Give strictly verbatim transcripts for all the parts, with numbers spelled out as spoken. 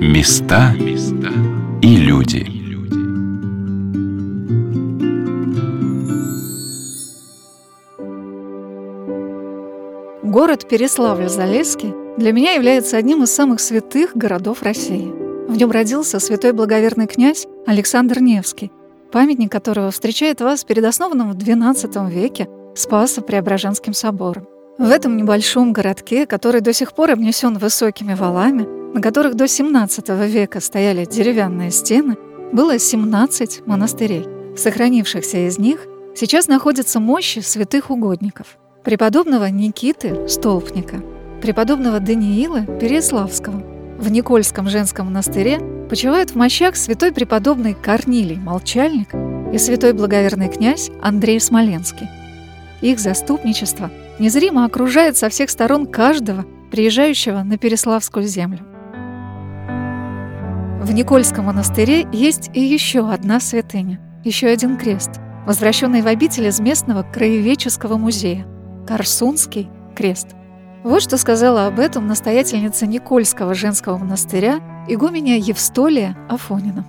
Места и люди. Город Переславль-Залесский для меня является одним из самых святых городов России. В нем родился святой благоверный князь Александр Невский, памятник которого встречает вас перед основанным в двенадцатом веке Спасо-Преображенским собором. В этом небольшом городке, который до сих пор обнесен высокими валами, на которых до семнадцатого века стояли деревянные стены, было семнадцать монастырей. Сохранившихся из них сейчас находятся мощи святых угодников: преподобного Никиты Столпника, преподобного Даниила Переславского. В Никольском женском монастыре почивают в мощах святой преподобный Корнилий Молчальник и святой благоверный князь Андрей Смоленский. Их заступничество незримо окружает со всех сторон каждого, приезжающего на Переславскую землю. В Никольском монастыре есть и еще одна святыня, еще один крест, возвращенный в обитель из местного краеведческого музея – Корсунский крест. Вот что сказала об этом настоятельница Никольского женского монастыря игуменя Евстолия Афонина.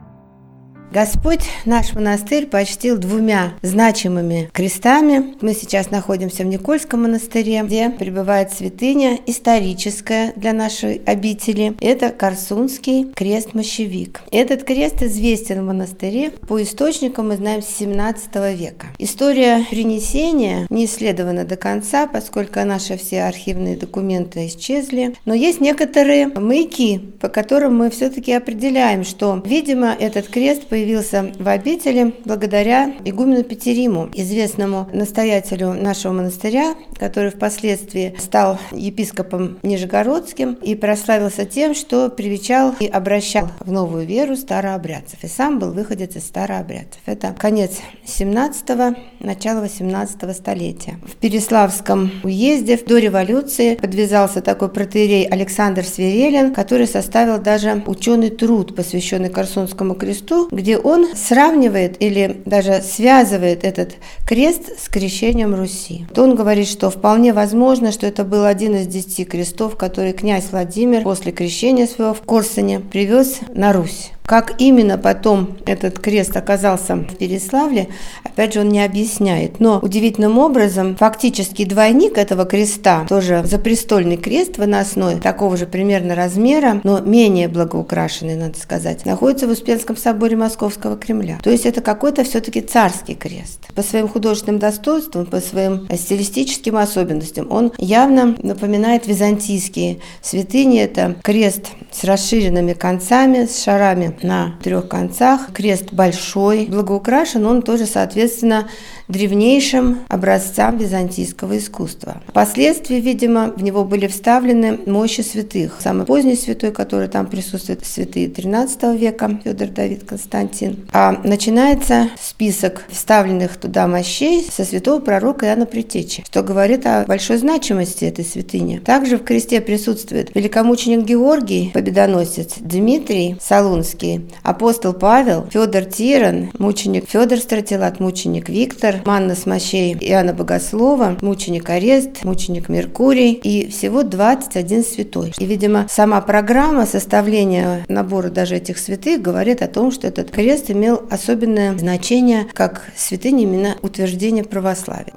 Господь наш монастырь почтил двумя значимыми крестами. Мы сейчас находимся в Никольском монастыре, где пребывает святыня историческая для нашей обители. Это Корсунский крест-мощевик. Этот крест известен в монастыре. По источникам мы знаем с семнадцатого века. История принесения не исследована до конца, поскольку наши все архивные документы исчезли. Но есть некоторые маяки, по которым мы все-таки определяем, что, видимо, этот крест по появился в обители благодаря игумену Петериму, известному настоятелю нашего монастыря, который впоследствии стал епископом нижегородским и прославился тем, что привечал и обращал в новую веру старообрядцев. И сам был выходец из старообрядцев. Это конец семнадцатого, начало восемнадцатого столетия. В Переславском уезде до революции подвязался такой протоиерей Александр Свирелин, который составил даже ученый труд, посвященный Корсунскому кресту, где он сравнивает или даже связывает этот крест с крещением Руси. Он говорит, что вполне возможно, что это был один из десяти крестов, который князь Владимир после крещения своего в Корсуне привез на Русь. Как именно потом этот крест оказался в Переславле, опять же, он не объясняет. Но удивительным образом фактически двойник этого креста, тоже запрестольный крест выносной, такого же примерно размера, но менее благоукрашенный, надо сказать, находится в Успенском соборе Московского Кремля. То есть это какой-то все-таки царский крест. По своим художественным достоинствам, по своим стилистическим особенностям он явно напоминает византийские святыни. Это крест с расширенными концами, с шарами на трех концах. Крест большой, благоукрашен он тоже, соответственно, древнейшим образцам византийского искусства. Впоследствии, видимо, в него были вставлены мощи святых. Самый поздний святой, который там присутствует, святые тринадцатого века, Федор Давид Константин. А начинается список вставленных туда мощей со святого пророка Иоанна Предтечи, что говорит о большой значимости этой святыни. Также в кресте присутствует великомученик Георгий Победоносец, Дмитрий Солунский, апостол Павел, Федор Тирон, мученик Федор Стратилат, мученик Виктор, манна с мощей Иоанна Богослова, мученик Арест, мученик Меркурий и всего двадцать один святой. И, видимо, сама программа составления набора даже этих святых говорит о том, что этот крест имел особенное значение как святыня именно утверждения православия.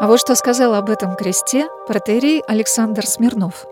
А вот что сказал об этом кресте протоиерей Александр Смирнов.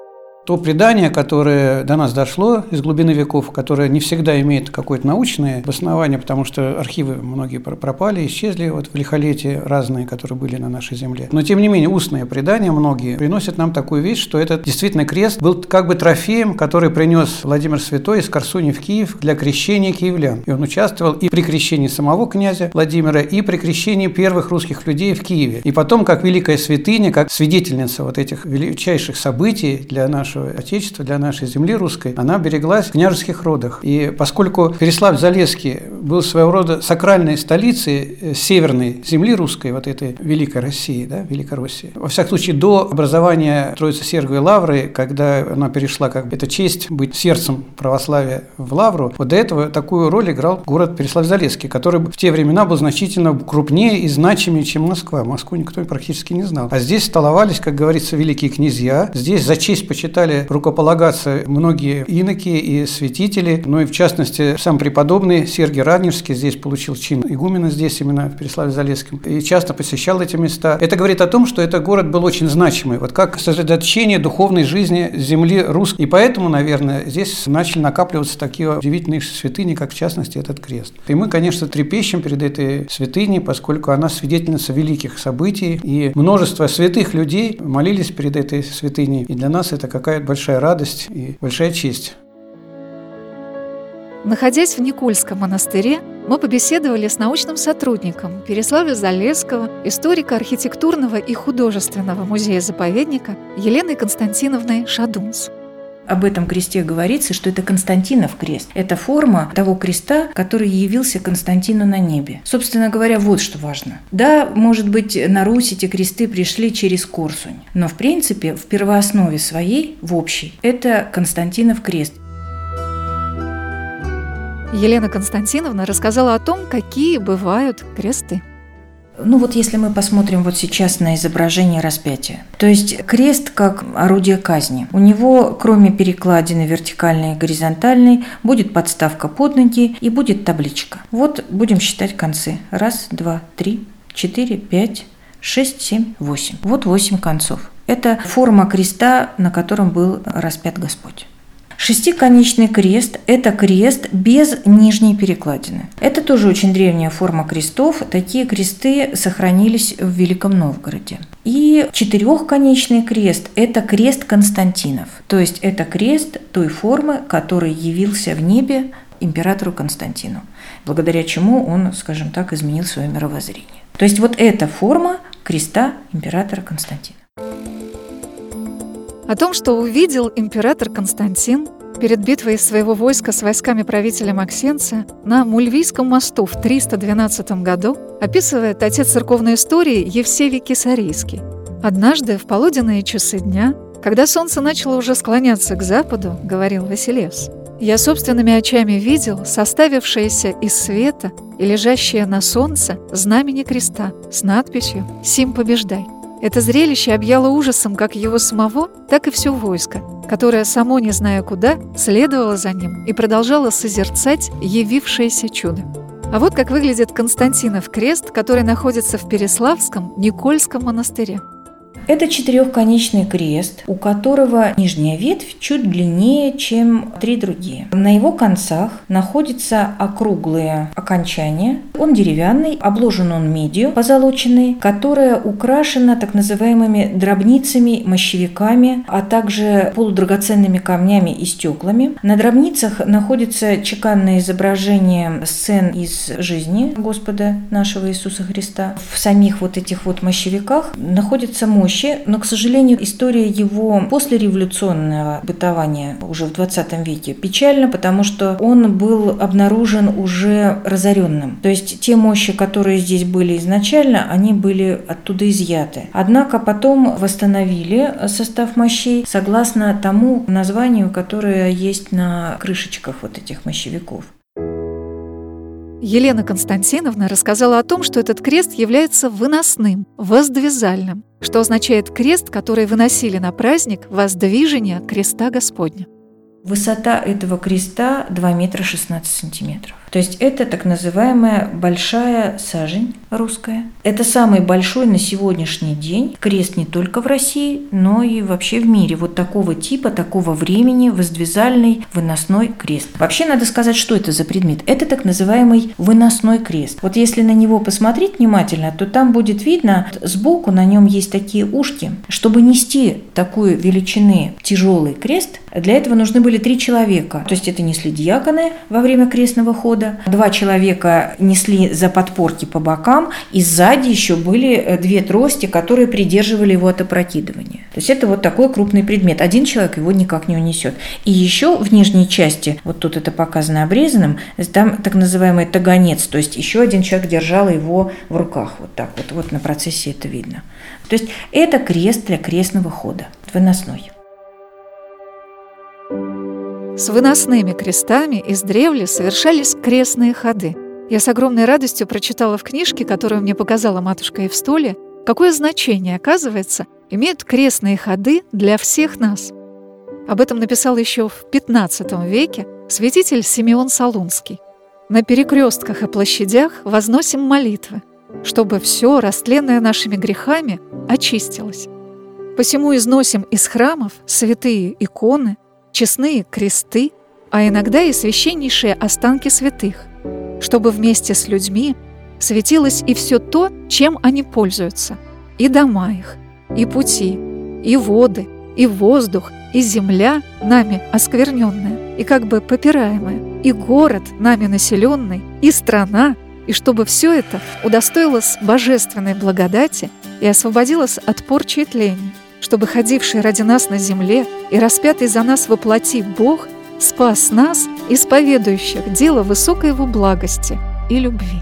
То предание, которое до нас дошло из глубины веков, которое не всегда имеет какое-то научное обоснование, потому что архивы многие пропали, исчезли вот в лихолетии разные, которые были на нашей земле. Но, тем не менее, устные предания многие приносят нам такую вещь, что этот действительно крест был как бы трофеем, который принес Владимир Святой из Корсуни в Киев для крещения киевлян. И он участвовал и при крещении самого князя Владимира, и при крещении первых русских людей в Киеве. И потом, как великая святыня, как свидетельница вот этих величайших событий для нашего Отечества, для нашей земли русской, она береглась в княжеских родах. И поскольку Переславль-Залесский был своего рода сакральной столицей северной земли русской, вот этой Великой России, да, Великороссии, во всяком случае, до образования Троице-Сергиевой Лавры, когда она перешла, как бы, это честь быть сердцем православия в Лавру, вот до этого такую роль играл город Переславль-Залесский, который в те времена был значительно крупнее и значимее, чем Москва. Москву никто практически не знал. А здесь столовались, как говорится, великие князья, здесь за честь почитали стали рукополагаться многие иноки и святители, но и в частности сам преподобный Сергий Радонежский здесь получил чин игумена, здесь именно в Переславле-Залесском, и часто посещал эти места. Это говорит о том, что этот город был очень значимый, вот как сосредоточение духовной жизни земли русской, и поэтому, наверное, здесь начали накапливаться такие удивительные святыни, как в частности этот крест. И мы, конечно, трепещем перед этой святыней, поскольку она свидетельница великих событий, и множество святых людей молились перед этой святыней, и для нас это какая-то большая радость и большая честь. Находясь в Никольском монастыре, мы побеседовали с научным сотрудником Переславля-Залесского, историка архитектурного и художественного музея-заповедника Еленой Константиновной Шадунс. Об этом кресте говорится, что это Константинов крест. Это форма того креста, который явился Константину на небе. Собственно говоря, вот что важно. Да, может быть, на Русь эти кресты пришли через Корсунь, но, в принципе, в первооснове своей, в общей, это Константинов крест. Елена Константиновна рассказала о том, какие бывают кресты. Ну вот если мы посмотрим вот сейчас на изображение распятия, то есть крест как орудие казни. У него, кроме перекладины вертикальной и горизонтальной, будет подставка под ноги и будет табличка. Вот будем считать концы. Раз, два, три, четыре, пять, шесть, семь, восемь. Вот восемь концов. Это форма креста, на котором был распят Господь. Шестиконечный крест – это крест без нижней перекладины. Это тоже очень древняя форма крестов. Такие кресты сохранились в Великом Новгороде. И четырехконечный крест – это крест Константинов. То есть это крест той формы, который явился в небе императору Константину, благодаря чему он, скажем так, изменил свое мировоззрение. То есть вот эта форма креста императора Константина. О том, что увидел император Константин перед битвой своего войска с войсками правителя Максенция на Мульвийском мосту в триста двенадцатом году, описывает отец церковной истории Евсевий Кесарийский. Однажды в полуденные часы дня, когда солнце начало уже склоняться к западу, говорил Василевс, «Я собственными очами видел составившееся из света и лежащее на солнце знамение креста с надписью «Сим побеждай». Это зрелище объяло ужасом как его самого, так и все войско, которое, само не зная куда, следовало за ним и продолжало созерцать явившееся чудо. А вот как выглядит Константинов крест, который находится в Переславском Никольском монастыре. Это четырехконечный крест, у которого нижняя ветвь чуть длиннее, чем три другие. На его концах находятся округлые окончания. Он деревянный, обложен он медью позолоченной, которая украшена так называемыми дробницами, мощевиками, а также полудрагоценными камнями и стеклами. На дробницах находится чеканное изображение сцен из жизни Господа нашего Иисуса Христа. В самих вот этих вот мощевиках находится мощь. Но, к сожалению, история его послереволюционного бытования уже в двадцатом веке печальна, потому что он был обнаружен уже разоренным. То есть те мощи, которые здесь были изначально, они были оттуда изъяты. Однако потом восстановили состав мощей согласно тому названию, которое есть на крышечках вот этих мощевиков. Елена Константиновна рассказала о том, что этот крест является выносным, воздвизальным, что означает крест, который выносили на праздник воздвижения креста Господня. Высота этого креста два метра шестнадцать сантиметров. То есть это так называемая большая сажень русская. Это самый большой на сегодняшний день крест не только в России, но и вообще в мире. Вот такого типа, такого времени воздвизальный выносной крест. Вообще надо сказать, что это за предмет. Это так называемый выносной крест. Вот если на него посмотреть внимательно, то там будет видно, сбоку на нем есть такие ушки. Чтобы нести такой величины тяжелый крест, для этого нужны были три человека. То есть это несли диаконы во время крестного хода. Два человека несли за подпорки по бокам. И сзади еще были две трости, которые придерживали его от опрокидывания. То есть это вот такой крупный предмет. Один человек его никак не унесет. И еще в нижней части, вот тут это показано обрезанным, там так называемый таганец. То есть еще один человек держал его в руках. Вот так вот. Вот на процессе это видно. То есть это крест для крестного хода. Выносной. С выносными крестами издревле совершались крестные ходы. Я с огромной радостью прочитала в книжке, которую мне показала матушка Евстолия, какое значение, оказывается, имеют крестные ходы для всех нас. Об этом написал еще в пятнадцатом веке святитель Симеон Солунский. «На перекрестках и площадях возносим молитвы, чтобы все, растленное нашими грехами, очистилось. Посему износим из храмов святые иконы, честные кресты, а иногда и священнейшие останки святых, чтобы вместе с людьми светилось и все то, чем они пользуются, и дома их, и пути, и воды, и воздух, и земля, нами оскверненная, и как бы попираемая, и город, нами населенный, и страна, и чтобы все это удостоилось божественной благодати и освободилось от порчи и тления, чтобы ходивший ради нас на земле и распятый за нас во плоти Бог спас нас, исповедующих дело высокой его благости и любви».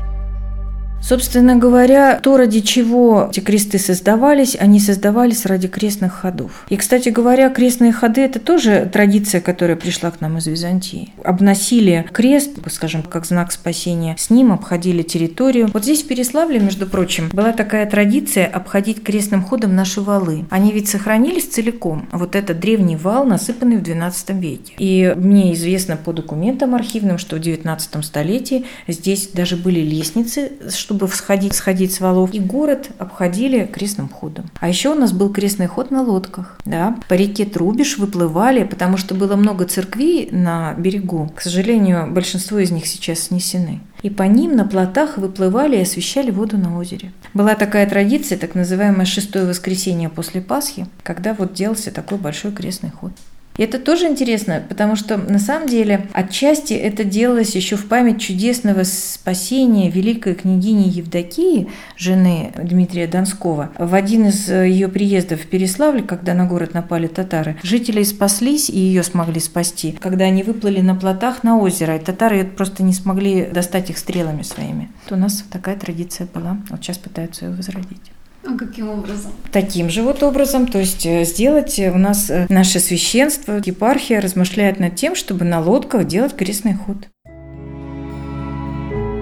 Собственно говоря, то, ради чего эти кресты создавались, они создавались ради крестных ходов. И, кстати говоря, крестные ходы – это тоже традиция, которая пришла к нам из Византии. Обносили крест, скажем, как знак спасения, с ним обходили территорию. Вот здесь в Переславле, между прочим, была такая традиция обходить крестным ходом наши валы. Они ведь сохранились целиком. Вот этот древний вал, насыпанный в двенадцатом веке. И мне известно по документам архивным, что в девятнадцатом столетии здесь даже были лестницы, что чтобы сходить, сходить с валов. И город обходили крестным ходом. А еще у нас был крестный ход на лодках. Да? По реке Трубеж выплывали, потому что было много церквей на берегу. К сожалению, большинство из них сейчас снесены. И по ним на плотах выплывали и освещали воду на озере. Была такая традиция, так называемое шестое воскресенье после Пасхи, когда вот делался такой большой крестный ход. И это тоже интересно, потому что на самом деле отчасти это делалось еще в память чудесного спасения великой княгини Евдокии, жены Дмитрия Донского. В один из ее приездов в Переславль, когда на город напали татары, жители спаслись и ее смогли спасти, когда они выплыли на плотах на озеро, и татары просто не смогли достать их стрелами своими. Вот у нас такая традиция была, вот сейчас пытаются ее возродить. А каким образом? Таким же вот образом. То есть сделать у нас наше священство, епархия размышляет над тем, чтобы на лодках делать крестный ход.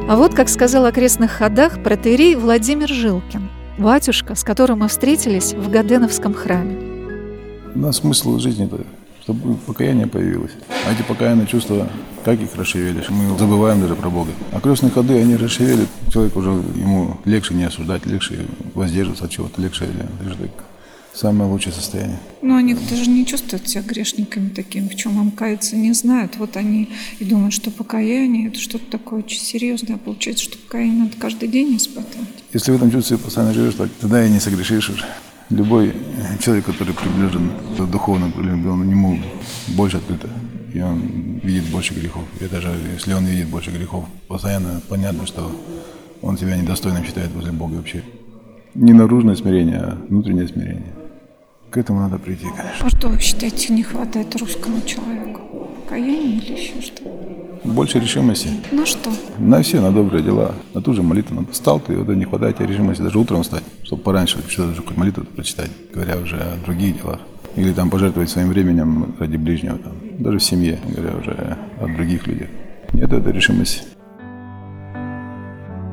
А вот как сказал о крестных ходах протоиерей Владимир Жилкин, батюшка, с которым мы встретились в Годеновском храме. Да, смысл жизни-то, чтобы покаяние появилось. А эти покаянные чувства, как их расшевелишь? Мы забываем даже про Бога. А крестные ходы, они расшевелят. Человек уже, ему легче не осуждать, легче воздерживаться от чего-то, легче ждать. Самое лучшее состояние. Но они даже не чувствуют себя грешниками такими, в чем им каяться не знают. Вот они и думают, что покаяние – это что-то такое очень серьезное. А получается, что покаяние надо каждый день испытывать. Если в этом чувстве постоянно живешь, так тогда и не согрешишь уже. Любой человек, который приближен духовно, он ему больше открыто, и он видит больше грехов. И даже если он видит больше грехов, постоянно понятно, что он себя недостойным считает возле Бога вообще. Не наружное смирение, а внутреннее смирение. К этому надо прийти, конечно. А что вы считаете, не хватает русскому человеку? Покаяние или еще что? Больше решимости. На что? На все, на добрые дела. На ту же молитву. Встал ты, вот не хватает тебе решимости даже утром встать, чтобы пораньше что-то, какую-то молитву прочитать, говоря уже о других делах. Или там пожертвовать своим временем ради ближнего, там, даже в семье, говоря уже о других людях. Нет этой решимости.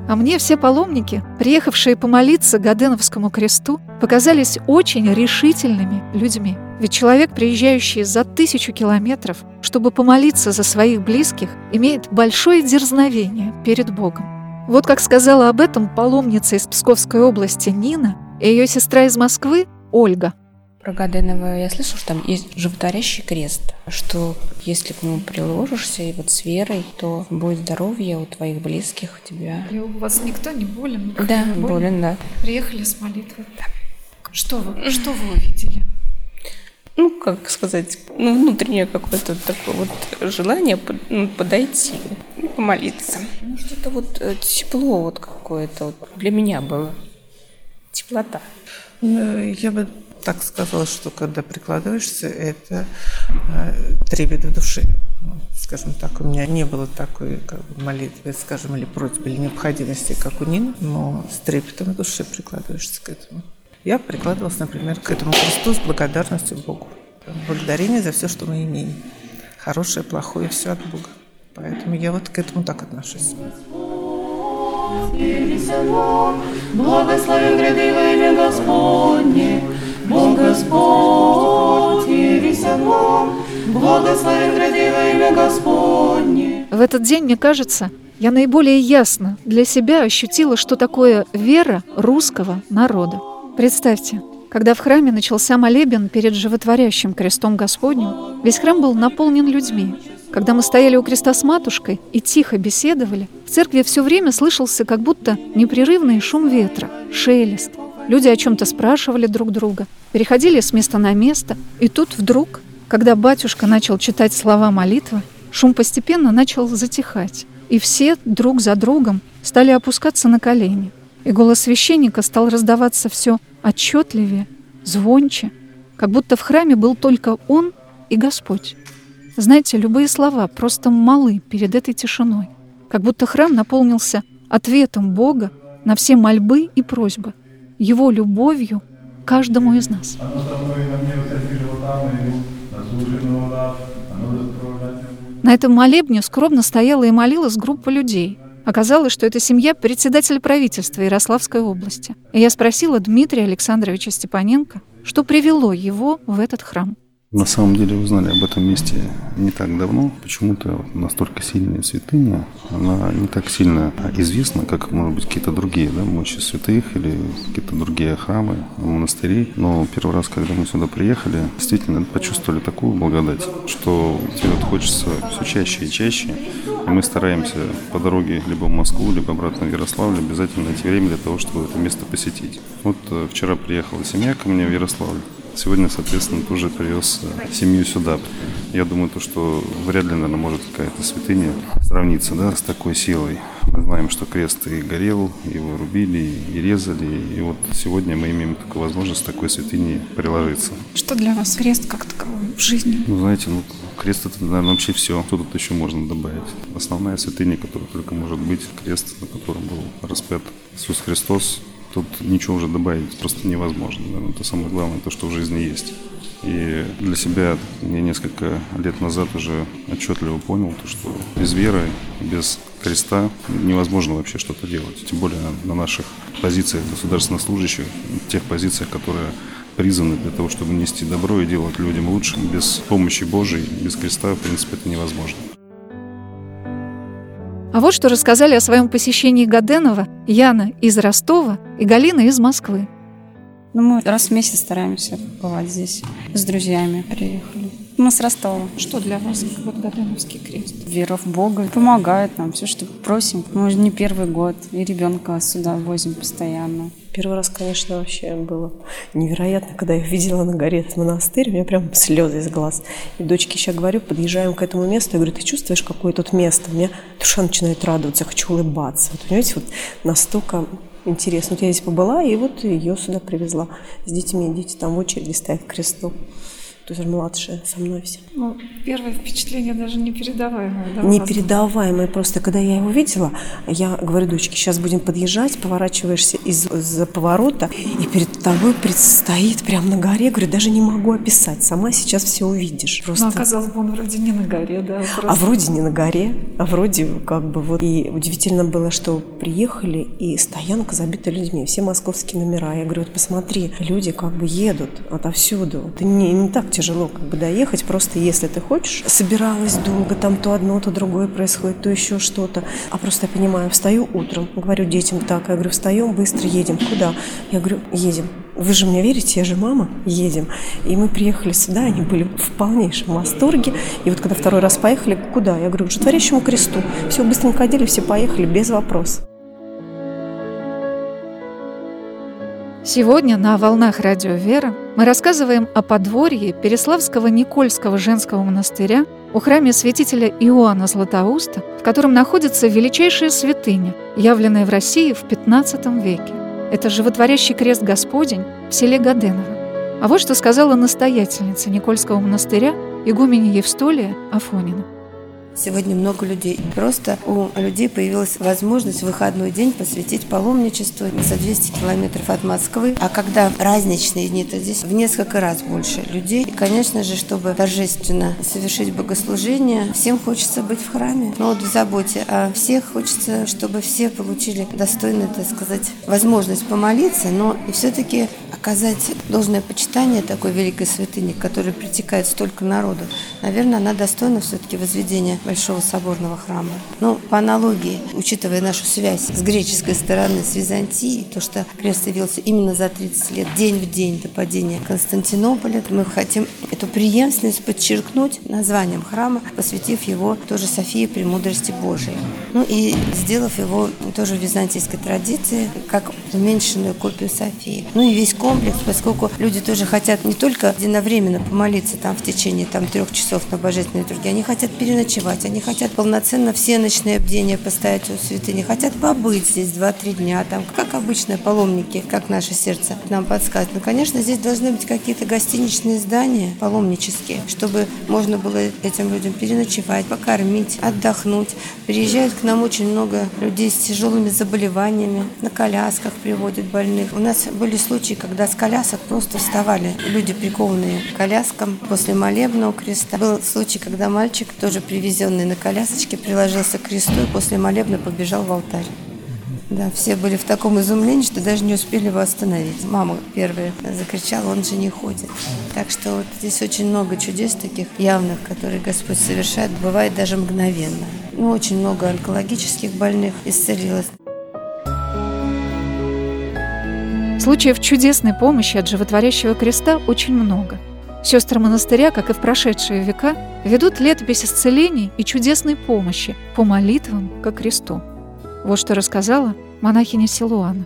А мне все паломники, приехавшие помолиться Годеновскому кресту, показались очень решительными людьми. Ведь человек, приезжающий за тысячу километров, чтобы помолиться за своих близких, имеет большое дерзновение перед Богом. Вот как сказала об этом паломница из Псковской области Нина и ее сестра из Москвы Ольга. Про Годеново я слышала, что там есть животворящий крест, что если к нему приложишься и вот с верой, то будет здоровье у твоих близких, у тебя. И у вас никто не болен? Да, не болен? болен, да. Приехали с молитвой. Да. Что вы, что вы увидели? Ну, как сказать, ну, внутреннее какое-то такое вот желание подойти, помолиться. Ну, что-то вот тепло вот какое-то вот для меня было. Теплота. Ну, я бы... так сказала, что когда прикладываешься, это э, трепет в душе. Скажем так, у меня не было такой как бы, молитвы, скажем, или просьбы, или необходимости, как у Нины, но с трепетом в душе прикладываешься к этому. Я прикладывалась, например, к этому кресту с благодарностью Богу. Благодарение за все, что мы имеем. Хорошее, плохое, все от Бога. Поэтому я вот к этому так отношусь. Благословен гряды во имя Господне, Бог Господь. молилися нам, благословен градивое имя Господне. В этот день, мне кажется, я наиболее ясно для себя ощутила, что такое вера русского народа. Представьте, когда в храме начался молебен перед Животворящим Крестом Господним, весь храм был наполнен людьми. Когда мы стояли у креста с матушкой и тихо беседовали, в церкви все время слышался как будто непрерывный шум ветра, шелест. Люди о чем-то спрашивали друг друга, переходили с места на место. И тут вдруг, когда батюшка начал читать слова молитвы, шум постепенно начал затихать. И все друг за другом стали опускаться на колени. И голос священника стал раздаваться все отчетливее, звонче, как будто в храме был только он и Господь. Знаете, любые слова просто малы перед этой тишиной, как будто храм наполнился ответом Бога на все мольбы и просьбы, Его любовью к каждому из нас. На этом молебне скромно стояла и молилась группа людей. Оказалось, что это семья председателя правительства Ярославской области. И я спросила Дмитрия Александровича Степаненко, что привело его в этот храм. На самом деле узнали об этом месте не так давно. Почему-то настолько сильная святыня, она не так сильно известна, как, может быть, какие-то другие, да, мощи святых или какие-то другие храмы, монастыри. Но первый раз, когда мы сюда приехали, действительно почувствовали такую благодать, что тебе вот хочется все чаще и чаще. И мы стараемся по дороге либо в Москву, либо обратно в Ярославль обязательно найти время для того, чтобы это место посетить. Вот вчера приехала семья ко мне в Ярославль. Сегодня, соответственно, тоже привез семью сюда. Я думаю, то, что вряд ли, наверное, может какая-то святыня сравниться, да, с такой силой. Мы знаем, что крест и горел, его рубили, и резали. И вот сегодня мы имеем такую возможность такой святыне приложиться. Что для вас крест как таковой в жизни? Ну, знаете, ну, крест – это, наверное, вообще все. Что тут еще можно добавить? Основная святыня, которая только может быть, крест, на котором был распят Иисус Христос. Тут ничего уже добавить просто невозможно. Наверное, это самое главное, то, что в жизни есть. И для себя я несколько лет назад уже отчетливо понял, то, что без веры, без креста невозможно вообще что-то делать. Тем более на наших позициях государственнослужащих, тех позициях, которые призваны для того, чтобы нести добро и делать людям лучше. Без помощи Божией, без креста, в принципе, это невозможно. А вот что рассказали о своем посещении Годенова Яна из Ростова и Галина из Москвы. Ну, мы раз в месяц стараемся бывать здесь. С друзьями приехали. Мы с Ростова. Что для вас вот Годеновский крест? Вера в Бога. Помогает нам. Все, что просим. Мы уже не первый год. И ребенка сюда возим постоянно. Первый раз, конечно, вообще было невероятно, когда я видела на горе этот монастырь, у меня прям слезы из глаз. И дочке сейчас говорю, подъезжаем к этому месту, я говорю, ты чувствуешь, какое тут место? У меня душа начинает радоваться, я хочу улыбаться. Вот, понимаете, вот настолько интересно. Вот я здесь побыла, и вот ее сюда привезла с детьми. Дети там в очереди стоят к кресту. Тоже младшая со мной все. Ну, первое впечатление даже непередаваемое. Да, непередаваемое. Просто когда я его видела, я говорю, дочке, сейчас будем подъезжать, поворачиваешься из-за поворота, и перед тобой предстоит прям на горе. Говорю, даже не могу описать, сама сейчас все увидишь. Просто... Ну, оказалось бы, он вроде не на горе, да? Просто... А вроде не на горе, а вроде как бы вот. И удивительно было, что приехали, и стоянка забита людьми, все московские номера. Я говорю, вот посмотри, люди как бы едут отовсюду. Это не, не так тяжело как бы доехать, просто если ты хочешь. Собиралась долго, там то одно, то другое происходит, то еще что-то. А просто я понимаю, встаю утром, говорю детям так, я говорю, встаем, быстро едем. Куда? Я говорю, едем. Вы же мне верите, я же мама, едем. И мы приехали сюда, они были в полнейшем восторге. И вот когда второй раз поехали, куда? Я говорю, к Животворящему кресту. Все, быстренько одели, все поехали, без вопросов. Сегодня на «Волнах радио Вера» мы рассказываем о подворье Переславского Никольского женского монастыря у храма святителя Иоанна Златоуста, в котором находится величайшая святыня, явленная в России в пятнадцатом веке. Это Животворящий Крест Господень в селе Годеново. А вот что сказала настоятельница Никольского монастыря, игуменья Евстолия Афонина. Сегодня много людей. Просто у людей появилась возможность в выходной день посвятить паломничеству за двести километров от Москвы. А когда праздничные дни, то здесь в несколько раз больше людей. И, конечно же, чтобы торжественно совершить богослужение, всем хочется быть в храме. Но вот в заботе о всех хочется, чтобы все получили достойную, так сказать, возможность помолиться, но и все-таки оказать должное почитание такой великой святыни, к которой притекает столько народу. Наверное, она достойна все-таки возведения Большого соборного храма. Но по аналогии, учитывая нашу связь с греческой стороны, с Византией, то, что крест явился именно за тридцать лет, день в день до падения Константинополя, мы хотим эту преемственность подчеркнуть названием храма, посвятив его тоже Софии Премудрости Божией. Ну и сделав его тоже в византийской традиции, как уменьшенную копию Софии. Ну и весь комплекс, поскольку люди тоже хотят не только единовременно помолиться там в течение там, трех часов на божественной литургии, они хотят переночевать, они хотят полноценно все ночные бдения поставить у святыни, хотят побыть здесь два-три дня, там, как обычные паломники, как наше сердце нам подсказывает. Но, конечно, здесь должны быть какие-то гостиничные здания паломнические, чтобы можно было этим людям переночевать, покормить, отдохнуть. Приезжают к нам очень много людей с тяжелыми заболеваниями, на колясках приводят больных. У нас были случаи, когда с колясок просто вставали люди, прикованные к коляскам после молебного креста. Был случай, когда мальчик тоже привезен на колясочке, приложился к кресту и после молебна побежал в алтарь. Да, все были в таком изумлении, что даже не успели его остановить. Мама первая закричала, он же не ходит. Так что вот здесь очень много чудес таких явных, которые Господь совершает, бывает даже мгновенно. Ну, очень много онкологических больных исцелилось. Случаев чудесной помощи от Животворящего Креста очень много. Сестры монастыря, как и в прошедшие века, ведут летопись исцелений и чудесной помощи по молитвам ко кресту. Вот что рассказала монахиня Силуана.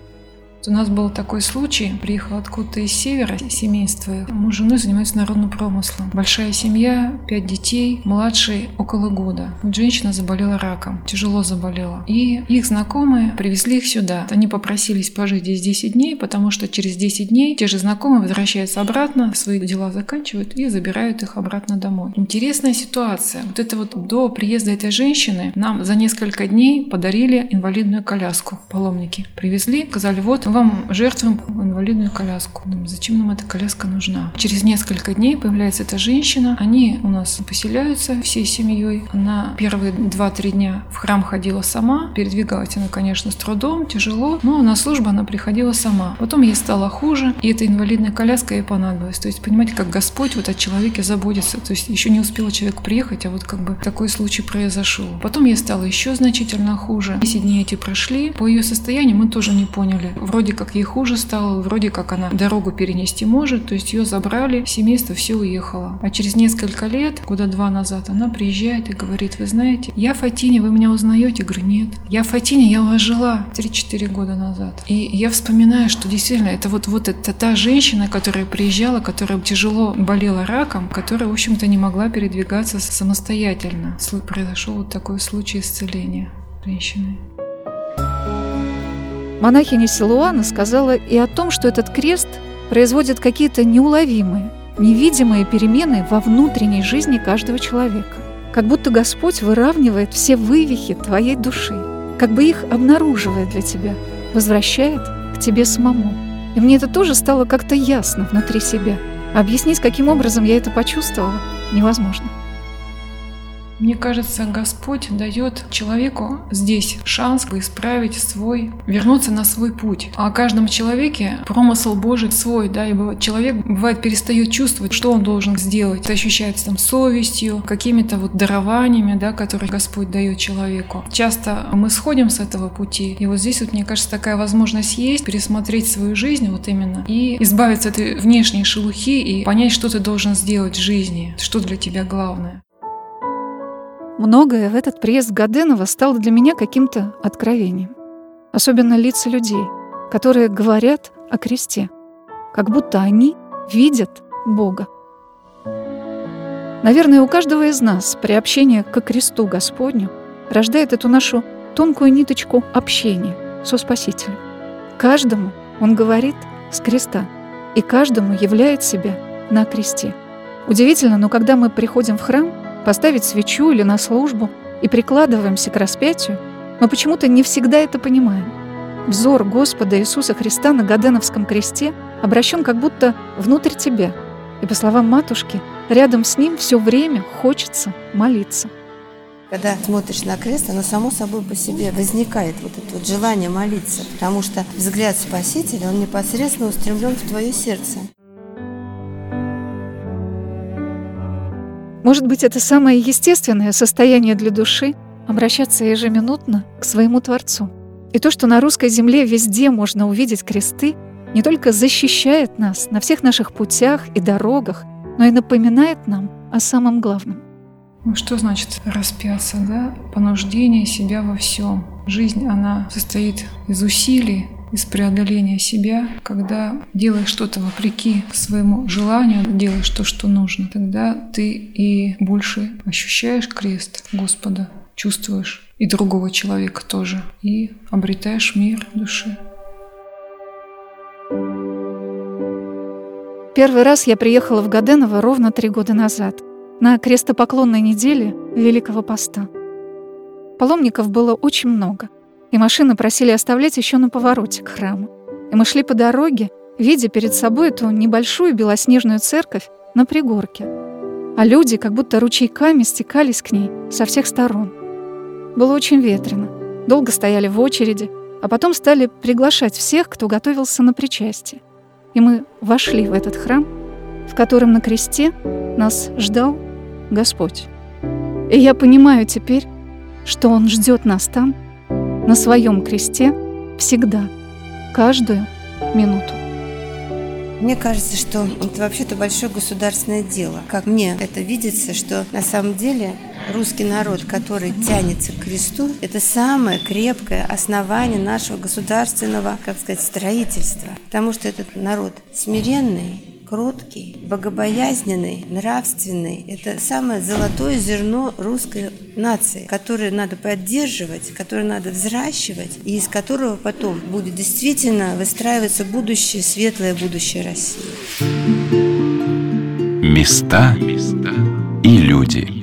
У нас был такой случай, приехал откуда-то из севера семейство. Муж с женой занимаются народным промыслом. Большая семья, пять детей, младший около года. Женщина заболела раком, тяжело заболела. И их знакомые привезли их сюда. Они попросились пожить здесь десять дней, потому что через десять дней те же знакомые возвращаются обратно, свои дела заканчивают и забирают их обратно домой. Интересная ситуация. Вот это вот до приезда этой женщины нам за несколько дней подарили инвалидную коляску. Паломники привезли, сказали, вот вам, жертвам, инвалидную коляску. Думаю, зачем нам эта коляска нужна? Через несколько дней появляется эта женщина. Они у нас поселяются всей семьей. Она первые два-три дня в храм ходила сама. Передвигалась она, конечно, с трудом, тяжело. Но на службу она приходила сама. Потом ей стало хуже. И эта инвалидная коляска ей понадобилась. То есть, понимаете, как Господь вот о человеке заботится. То есть, еще не успел человек приехать, а вот как бы такой случай произошел. Потом ей стало еще значительно хуже. десять дней эти прошли. По ее состоянию мы тоже не поняли. Вроде Вроде как ей хуже стало, вроде как она дорогу перенести может, то есть ее забрали, семейство все уехало. А через несколько лет, года два назад, она приезжает и говорит, вы знаете, я Фатиня, вы меня узнаете? Я говорю, нет. Я Фатиня, я у вас жила три-четыре года назад. И я вспоминаю, что действительно, это вот, вот это та женщина, которая приезжала, которая тяжело болела раком, которая, в общем-то, не могла передвигаться самостоятельно. Произошел вот такой случай исцеления женщины. Монахиня Силуана сказала и о том, что этот крест производит какие-то неуловимые, невидимые перемены во внутренней жизни каждого человека. Как будто Господь выравнивает все вывихи твоей души, как бы их обнаруживает для тебя, возвращает к тебе самому. И мне это тоже стало как-то ясно внутри себя. Объяснить, каким образом я это почувствовала, невозможно. Мне кажется, Господь дает человеку здесь шанс исправить свой, вернуться на свой путь. А о каждом человеке промысл Божий свой, да, и человек, бывает, перестает чувствовать, что он должен сделать. Это ощущается там совестью, какими-то вот дарованиями, да, которые Господь дает человеку. Часто мы сходим с этого пути, и вот здесь вот, мне кажется, такая возможность есть, пересмотреть свою жизнь вот именно, и избавиться от этой внешней шелухи, и понять, что ты должен сделать в жизни, что для тебя главное. Многое в этот приезд Годенова стало для меня каким-то откровением. Особенно лица людей, которые говорят о кресте, как будто они видят Бога. Наверное, у каждого из нас приобщение ко кресту Господню рождает эту нашу тонкую ниточку общения со Спасителем. Каждому Он говорит с креста, и каждому являет себя на кресте. Удивительно, но когда мы приходим в храм, поставить свечу или на службу, и прикладываемся к распятию, мы почему-то не всегда это понимаем. Взор Господа Иисуса Христа на Годеновском кресте обращен как будто внутрь тебя. И, по словам матушки, рядом с ним все время хочется молиться. Когда смотришь на крест, оно само собой по себе возникает вот это вот желание молиться, потому что взгляд Спасителя, он непосредственно устремлен в твое сердце. Может быть, это самое естественное состояние для души – обращаться ежеминутно к своему Творцу. И то, что на русской земле везде можно увидеть кресты, не только защищает нас на всех наших путях и дорогах, но и напоминает нам о самом главном. Ну, что значит распяться, да? Понуждение себя во всем. Жизнь, она состоит из усилий, из преодоления себя. Когда делаешь что-то вопреки своему желанию, делаешь то, что нужно, тогда ты и больше ощущаешь крест Господа, чувствуешь и другого человека тоже, и обретаешь мир в душе. Первый раз я приехала в Годеново ровно три года назад, на крестопоклонной неделе Великого Поста. Паломников было очень много, и машины просили оставлять еще на повороте к храму. И мы шли по дороге, видя перед собой эту небольшую белоснежную церковь на пригорке. А люди как будто ручейками стекались к ней со всех сторон. Было очень ветрено, долго стояли в очереди, а потом стали приглашать всех, кто готовился на причастие. И мы вошли в этот храм, в котором на кресте нас ждал Господь. И я понимаю теперь, что Он ждет нас там, на своем кресте, всегда, каждую минуту. Мне кажется, что это вообще-то большое государственное дело. Как мне это видится, что на самом деле русский народ, который тянется к кресту, это самое крепкое основание нашего государственного, как сказать, строительства. Потому что этот народ смиренный, кроткий, богобоязненный, нравственный – это самое золотое зерно русской нации, которое надо поддерживать, которое надо взращивать, и из которого потом будет действительно выстраиваться будущее, светлое будущее России. Места и люди.